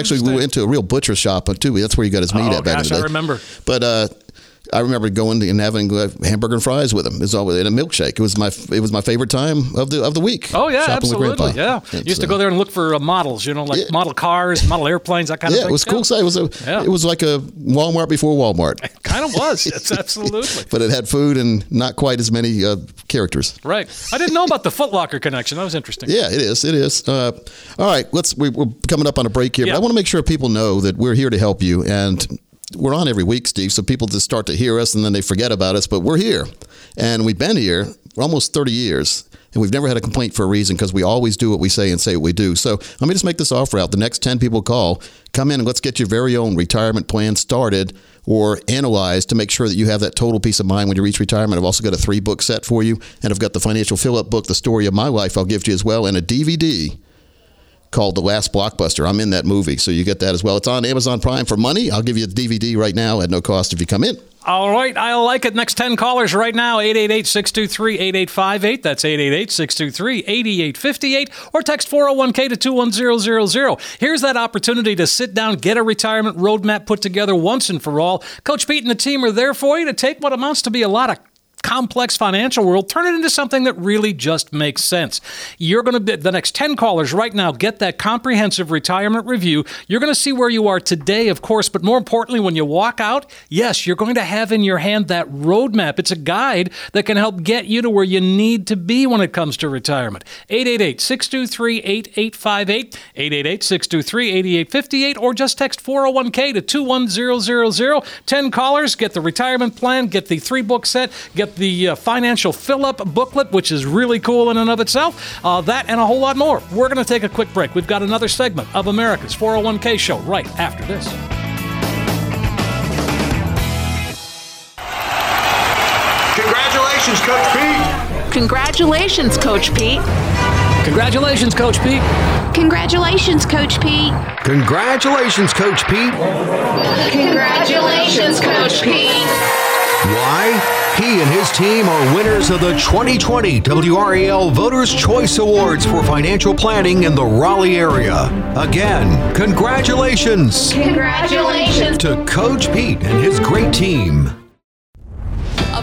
into a real butcher shop, too. That's where he got his meat at back in the day. I remember. But I remember going and having hamburger and fries with him. It's always in a milkshake. It was my favorite time of the week. Oh yeah, absolutely. Yeah, used to go there and look for models. You know, like model cars, model airplanes, that kind of thing. Yeah, it was cool. So it was like a Walmart before Walmart. It kind of was. It's absolutely. But it had food and not quite as many characters. Right. I didn't know about the Foot Locker connection. That was interesting. Yeah, it is. It is. All right, we're coming up on a break here. Yeah. But I want to make sure people know that we're here to help you, and we're on every week, Steve, so people just start to hear us and then they forget about us, but we're here, and we've been here for almost 30 years, and we've never had a complaint for a reason because we always do what we say and say what we do. So let me just make this offer out. The next 10 people call, come in and let's get your very own retirement plan started or analyzed to make sure that you have that total peace of mind when you reach retirement. I've also got a 3-book set for you, and I've got the Financial Fill-Up book, The Story of My Life, I'll give to you as well, and a DVD called The Last Blockbuster. I'm in that movie, so you get that as well. It's on Amazon Prime for money. I'll give you a DVD right now at no cost if you come in. All right. I like it. Next 10 callers right now, 888-623-8858. That's 888-623-8858. Or text 401k to 21000. Here's that opportunity to sit down, get a retirement roadmap put together once and for all. Coach Pete and the team are there for you to take what amounts to be a lot of complex financial world, turn it into something that really just makes sense. You're going to be the next 10 callers right now. Get that comprehensive retirement review. You're going to see where you are today, of course, but more importantly, when you walk out, yes, you're going to have in your hand that roadmap. It's a guide that can help get you to where you need to be when it comes to retirement. 888-623-8858, 888-623-8858, or just text 401k to 21000. 10 callers, get the retirement plan, get the 3-book set, get the Financial Fill-Up booklet, which is really cool in and of itself. That and a whole lot more. We're going to take a quick break. We've got another segment of America's 401k show right after this. Congratulations, Coach Pete. Congratulations, Coach Pete. Congratulations, Coach Pete. Congratulations, Coach Pete. Congratulations, Coach Pete. Congratulations, Coach Pete. Why? He and his team are winners of the 2020 WRAL Voters' Choice Awards for financial planning in the Raleigh area. Again, congratulations. Congratulations to Coach Pete and his great team. A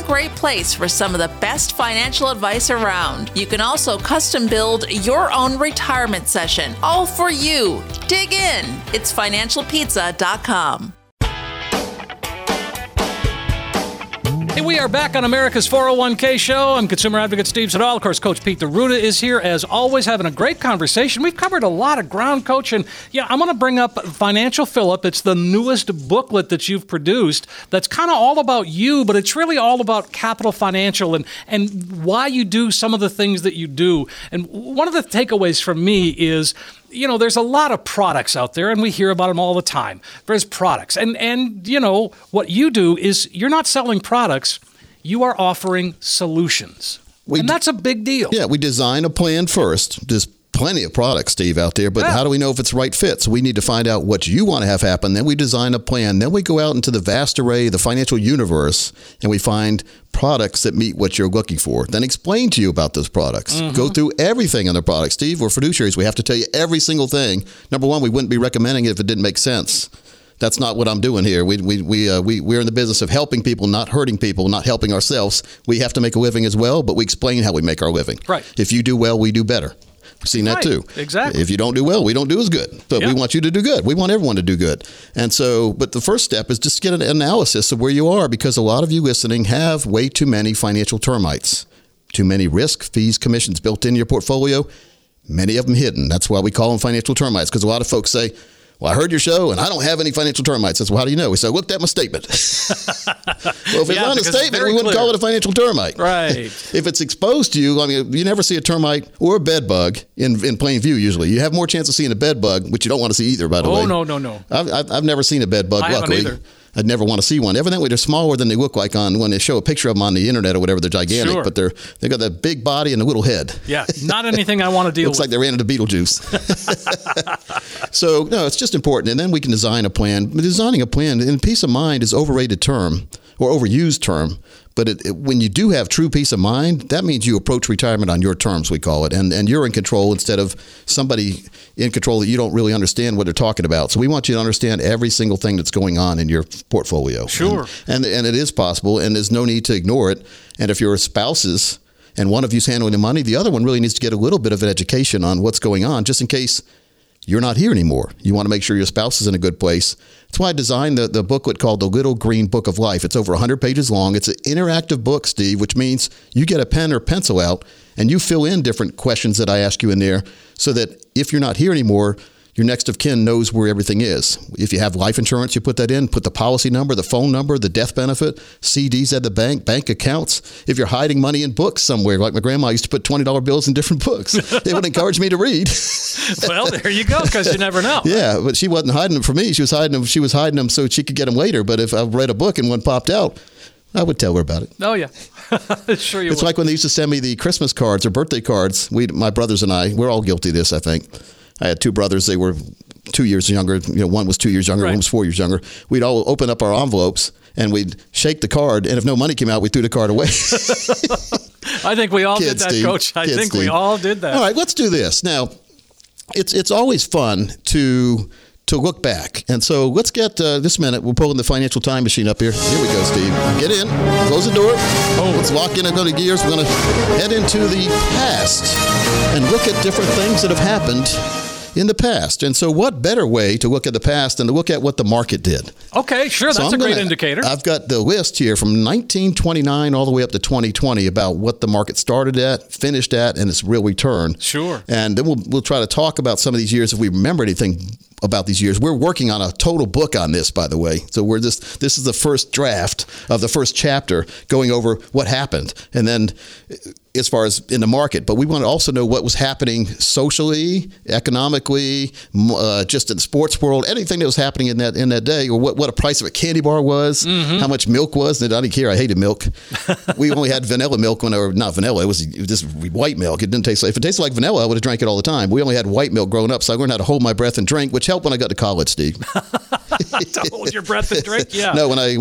great place for some of the best financial advice around. You can also custom build your own retirement session, all for you. Dig in. It's FinancialPizza.com. Hey, we are back on America's 401k show. I'm consumer advocate Steve Siddall. Of course, Coach Pete DeRuda is here, as always, having a great conversation. We've covered a lot of ground, Coach, and yeah, I'm going to bring up Financial Fill-Up. It's the newest booklet that you've produced that's kind of all about you, but it's really all about Capital Financial and why you do some of the things that you do. And one of the takeaways from me is, you know, there's a lot of products out there, and we hear about them all the time. There's products. And you know, what you do is you're not selling products. You are offering solutions. And that's a big deal. Yeah, we design a plan first. There's plenty of products, Steve, out there, but how do we know if it's right fit? So we need to find out what you want to have happen. Then we design a plan. Then we go out into the vast array, the financial universe, and we find products that meet what you're looking for, then explain to you about those products. Mm-hmm. Go through everything on the product. Steve, we're fiduciaries. We have to tell you every single thing. Number one, we wouldn't be recommending it if it didn't make sense. That's not what I'm doing here. We're in the business of helping people, not hurting people, not helping ourselves. We have to make a living as well, but we explain how we make our living. Right. If you do well, we do better. We've seen that too. Exactly. If you don't do well, we don't do as good. But we want you to do good. We want everyone to do good. And so, but the first step is just get an analysis of where you are, because a lot of you listening have way too many financial termites, too many risk, fees, commissions built into your portfolio, many of them hidden. That's why we call them financial termites, because a lot of folks say, well, I heard your show, and I don't have any financial termites. That's, well, how do you know? We said, looked at my statement. Well, if it's not a statement, we wouldn't call it a financial termite. Right. If it's exposed to you, I mean, you never see a termite or a bed bug in plain view, usually. You have more chance of seeing a bed bug, which you don't want to see either, by the way. Oh, no, no, no. I've never seen a bed bug, luckily. I haven't either. I'd never want to see one. Evidently, they're smaller than they look like on when they show a picture of them on the internet or whatever. They're gigantic, sure. But they got that big body and a little head. Yeah, not anything I want to deal with. Looks like they ran into Beetlejuice. So, no, it's just important. And then we can design a plan. Designing a plan in peace of mind is an overrated term or overused term. But when you do have true peace of mind, that means you approach retirement on your terms, we call it. And you're in control instead of somebody in control that you don't really understand what they're talking about. So we want you to understand every single thing that's going on in your portfolio. Sure. And it is possible, and there's no need to ignore it. And if your spouses and one of you's handling the money, the other one really needs to get a little bit of an education on what's going on just in case you're not here anymore. You want to make sure your spouse is in a good place. That's why I designed the booklet called The Little Green Book of Life. It's over 100 pages long. It's an interactive book, Steve, which means you get a pen or pencil out and you fill in different questions that I ask you in there so that if you're not here anymore, your next of kin knows where everything is. If you have life insurance, you put that in, put the policy number, the phone number, the death benefit, CDs at the bank, bank accounts. If you're hiding money in books somewhere, like my grandma used to put $20 bills in different books, they would encourage me to read. Well, there you go, because you never know. Yeah, but she wasn't hiding them from me. She was hiding them. She was hiding them so she could get them later. But if I read a book and one popped out, I would tell her about it. Oh, yeah. Sure you would. It's like when they used to send me the Christmas cards or birthday cards. My brothers and I, we're all guilty of this, I think. I had two brothers. They were 2 years younger. You know, one was 2 years younger, right. One was 4 years younger. We'd all open up our envelopes and we'd shake the card. And if no money came out, we threw the card away. I think we all did that, Coach. We all did that. All right, let's do this. Now, it's always fun to look back. And so let's get this minute. We're pulling the financial time machine up here. Here we go, Steve. Get in. Close the door. Oh. Let's lock in and go to gears. We're going to head into the past and look at different things that have happened in the past. And so what better way to look at the past than to look at what the market did? Okay, sure. So that's a great indicator. I've got the list here from 1929 all the way up to 2020 about what the market started at, finished at, and its real return. Sure. And then we'll try to talk about some of these years if we remember anything about these years. We're working on a total book on this, by the way. So we're just, this is the first draft of the first chapter going over what happened. And then as far as in the market, but we want to also know what was happening socially, economically, just in the sports world, anything that was happening in that day, or what a price of a candy bar was, mm-hmm. How much milk was. I didn't care. I hated milk. We only had vanilla milk it was just white milk. It didn't taste like, if it tasted like vanilla, I would have drank it all the time. We only had white milk growing up, so I learned how to hold my breath and drink, which helped when I got to college, Steve. To hold your breath and drink? Yeah. No, when I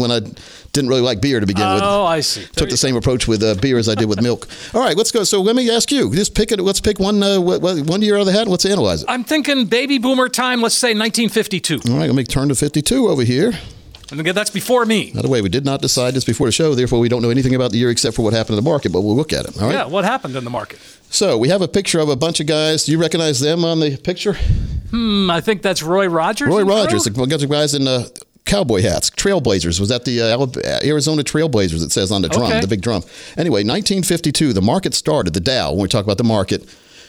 didn't really like beer to begin with. Oh, I see. Took the same approach with beer as I did with milk. All right, let's go. So let me ask you, just pick it. Let's pick one year out of the hat and let's analyze it. I'm thinking baby boomer time. Let's say 1952. All right, let me turn to 52 over here. And again, that's before me. By the way, we did not decide this before the show. Therefore, we don't know anything about the year except for what happened in the market, but we'll look at it. All right. Yeah, what happened in the market? So we have a picture of a bunch of guys. Do you recognize them on the picture? I think that's Roy Rogers. Roy Rogers, a bunch of guys in cowboy hats, Trailblazers. Was that the Arizona Trailblazers? It says on the drum, okay. The big drum. Anyway, 1952, the market started, the Dow, when we talk about the market,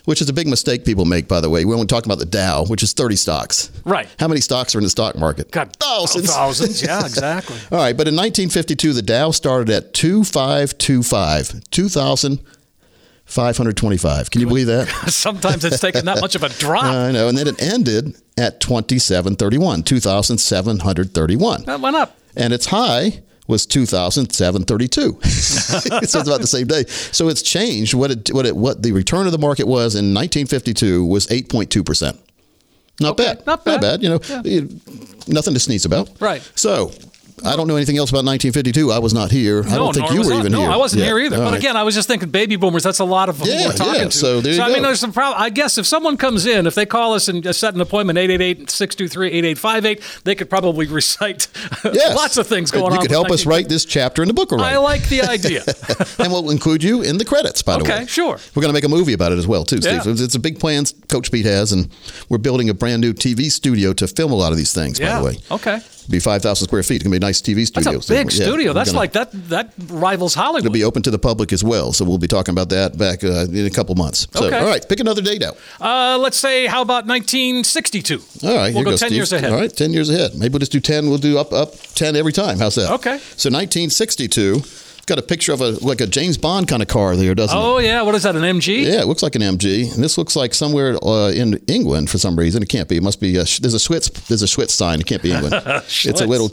which is a big mistake people make, by the way. We only talk about the Dow, which is 30 stocks. Right. How many stocks are in the stock market? God, thousands. Thousands, yeah, exactly. All right, but in 1952, the Dow started at 2525, 2,525. Can you believe that? Sometimes it's taken that much of a drop. I know. And then it ended at 2731, 2,731. That went up. And its high was 2,732. It's about the same day. So it's changed. What the return of the market was in 1952 was 8.2%. Not bad. You know, yeah. Nothing to sneeze about. Right. So I don't know anything else about 1952. I was not here. No, I don't think you were even here. No, I wasn't here either. All but right. Again, I was just thinking baby boomers. That's a lot of who we're talking to. So I mean, there's some problem. I guess if someone comes in, if they call us and set an appointment, 888-623-8858, they could probably recite lots of things going on. You could help us write this chapter in the book. I like the idea. And we'll include you in the credits, by the way. Okay, sure. We're going to make a movie about it as well, too, Steve. Yeah. It's a big plan Coach Pete has, and we're building a brand new TV studio to film a lot of these things, by the way. Okay. Be 5,000 square feet. It's going to be a nice TV studio. That's a big studio. That's like that rivals Hollywood. It'll be open to the public as well. So we'll be talking about that back in a couple months. So, okay. All right. Pick another date out. Let's say, how about 1962? All right. We'll go 10 years ahead. All right. 10 years ahead. Maybe we'll just do 10. We'll do up 10 every time. How's that? Okay. So 1962, got a picture of a James Bond kind of car there, doesn't it? Oh, yeah. What is that, an MG? Yeah, it looks like an MG. And this looks like somewhere in England for some reason. It can't be. It must be. There's a Schlitz sign. It can't be England. It's a little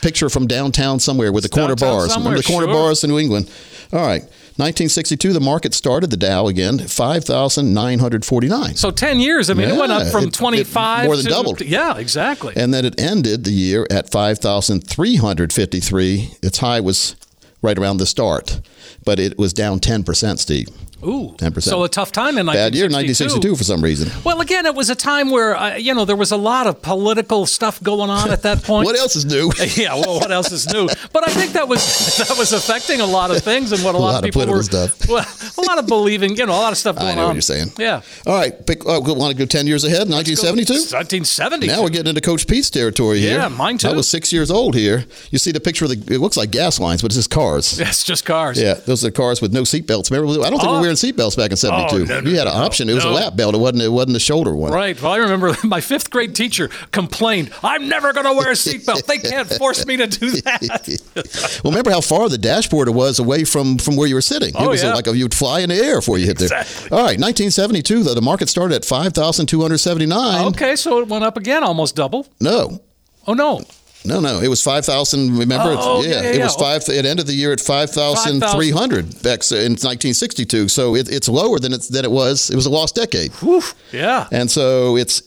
picture from downtown somewhere with the corner bars. Remember the corner bars in New England. All right. 1962, the market started, the Dow again, 5,949. So 10 years. I mean, it went up from 25 more than doubled. Yeah, exactly. And then it ended the year at 5,353. Its high was right around the start, but it was down 10%, Steve. Ooh, 10%. So a tough time in 1962. Bad year, 1962 for some reason. Well, again, it was a time where, there was a lot of political stuff going on at that point. What else is new? Yeah, well, what else is new? But I think that was affecting a lot of things and what a lot of people were. Stuff. Well, a lot of believing, a lot of stuff going on. I know what you're saying. Yeah. All right. Want to go 10 years ahead, 1972? 1970. Now we're getting into Coach Pete's territory here. Yeah, mine too. I was 6 years old here. You see the picture of it looks like gas lines, but it's just cars. It's just cars. Yeah, those are cars with no seatbelts. Remember, I don't think we were wearing seatbelts back in 72. You had an option. It was a lap belt. It wasn't a shoulder one. Right. Well, I remember my fifth grade teacher complained, I'm never going to wear a seatbelt. They can't force me to do that. Well, remember how far the dashboard was away from where you were sitting. It was like you'd fly in the air before you hit there. Exactly. All right. 1972, though, the market started at 5,279. Okay. So it went up again, almost double. No. Oh, no. No, it was 5,000. Remember, it was five. It ended the year at 5,300 back in 1962. So it's lower than it was. It was a lost decade. Whew. Yeah. And so it's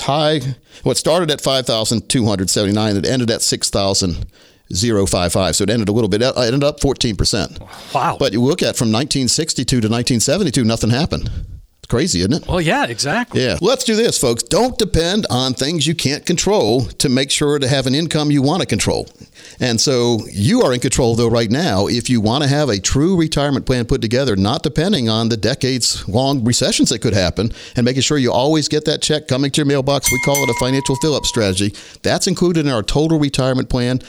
high. Well, it started at 5,279. It ended at 6,055. So it ended a little bit. It ended up 14%. Wow. But you look at from 1962 to 1972, nothing happened. Crazy, isn't it? Well, yeah, exactly. Yeah. Let's do this, folks. Don't depend on things you can't control to make sure to have an income you want to control. And so you are in control, though, right now, if you want to have a true retirement plan put together, not depending on the decades-long recessions that could happen, and making sure you always get that check coming to your mailbox. We call it a financial fill-up strategy. That's included in our total retirement plan.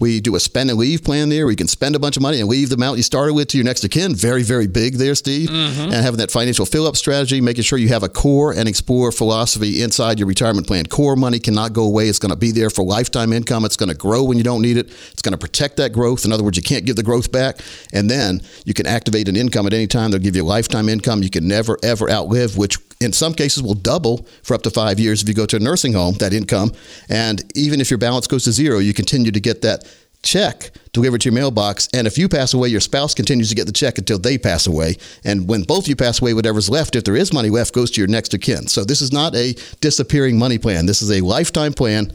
We do a spend and leave plan there where you can spend a bunch of money and leave the amount you started with to your next of kin. Very, very big there, Steve. Mm-hmm. And having that financial fill-up strategy, making sure you have a core and explore philosophy inside your retirement plan. Core money cannot go away. It's going to be there for lifetime income. It's going to grow when you don't need it. It's going to protect that growth. In other words, you can't give the growth back. And then you can activate an income at any time. They'll give you a lifetime income you can never, ever outlive, which in some cases will double for up to 5 years if you go to a nursing home, that income. And even if your balance goes to zero, you continue to get that check delivered to your mailbox. And if you pass away, your spouse continues to get the check until they pass away. And when both of you pass away, whatever's left, if there is money left, goes to your next of kin. So this is not a disappearing money plan. This is a lifetime plan,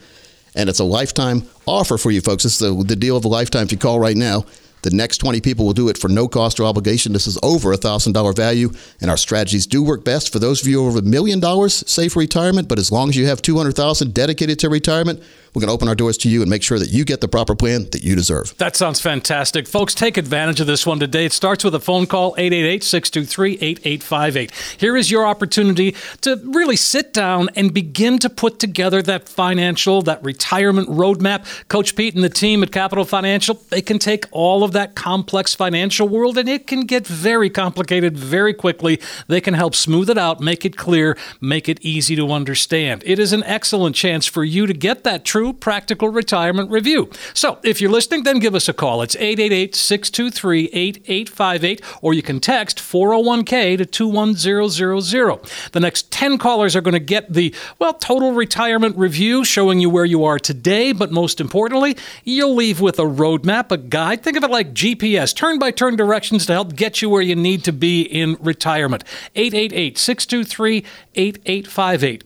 and it's a lifetime offer for you folks. This is the deal of a lifetime. If you call right now, the next 20 people will do it for no cost or obligation. This is over $1,000 value, and our strategies do work best for those of you over $1 million safe for retirement. But as long as you have $200,000 dedicated to retirement, we're going to open our doors to you and make sure that you get the proper plan that you deserve. That sounds fantastic. Folks, take advantage of this one today. It starts with a phone call, 888-623-8858. Here is your opportunity to really sit down and begin to put together that retirement roadmap. Coach Pete and the team at Capital Financial, they can take all of that complex financial world, and it can get very complicated very quickly. They can help smooth it out, make it clear, make it easy to understand. It is an excellent chance for you to get that true practical retirement review. So if you're listening, then give us a call. It's 888-623-8858, or you can text 401k to 21000. The next 10 callers are going to get the, total retirement review, showing you where you are today, but most importantly, you'll leave with a roadmap, a guide. Think of it like GPS, turn-by-turn directions to help get you where you need to be in retirement. 888-623-8858,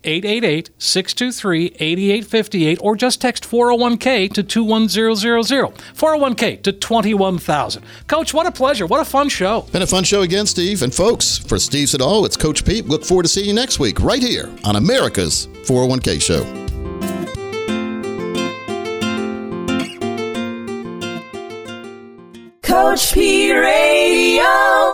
888-623-8858, or just text 401k to 21000, 401k to 21,000. Coach, what a pleasure. What a fun show. Been a fun show again, Steve. And folks, for Steve Siddall, it's Coach Pete. Look forward to seeing you next week right here on America's 401k show. Coach Pete Radio.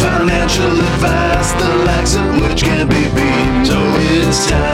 financial advice the likes of which can't be beat. So it's time